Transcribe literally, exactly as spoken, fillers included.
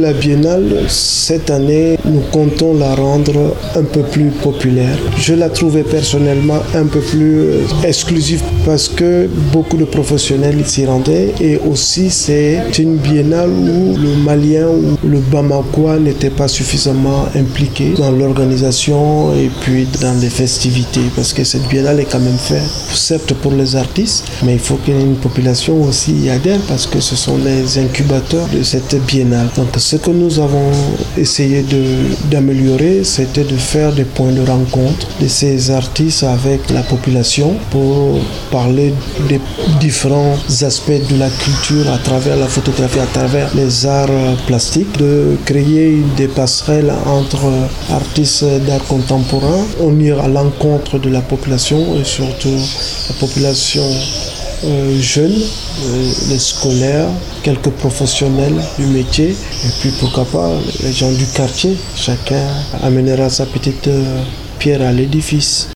La biennale, cette année, nous comptons la rendre un peu plus populaire. Je la trouvais personnellement un peu plus exclusive parce que beaucoup de professionnels s'y rendaient et aussi c'est une biennale où le Malien ou le Bamakois n'était pas suffisamment impliqué dans l'organisation et puis dans les festivités parce que cette biennale est quand même faite, certes pour les artistes, mais il faut qu'il y ait une population aussi y adhère parce que ce sont les incubateurs de cette biennale. Donc, ce que nous avons essayé de, d'améliorer, c'était de faire des points de rencontre de ces artistes avec la population pour parler des différents aspects de la culture à travers la photographie, à travers les arts plastiques, de créer des passerelles entre artistes d'art contemporain. On ira à l'encontre de la population et surtout la population Euh, jeunes, euh, les scolaires, quelques professionnels du métier et puis pourquoi pas les gens du quartier. Chacun amènera sa petite euh, pierre à l'édifice.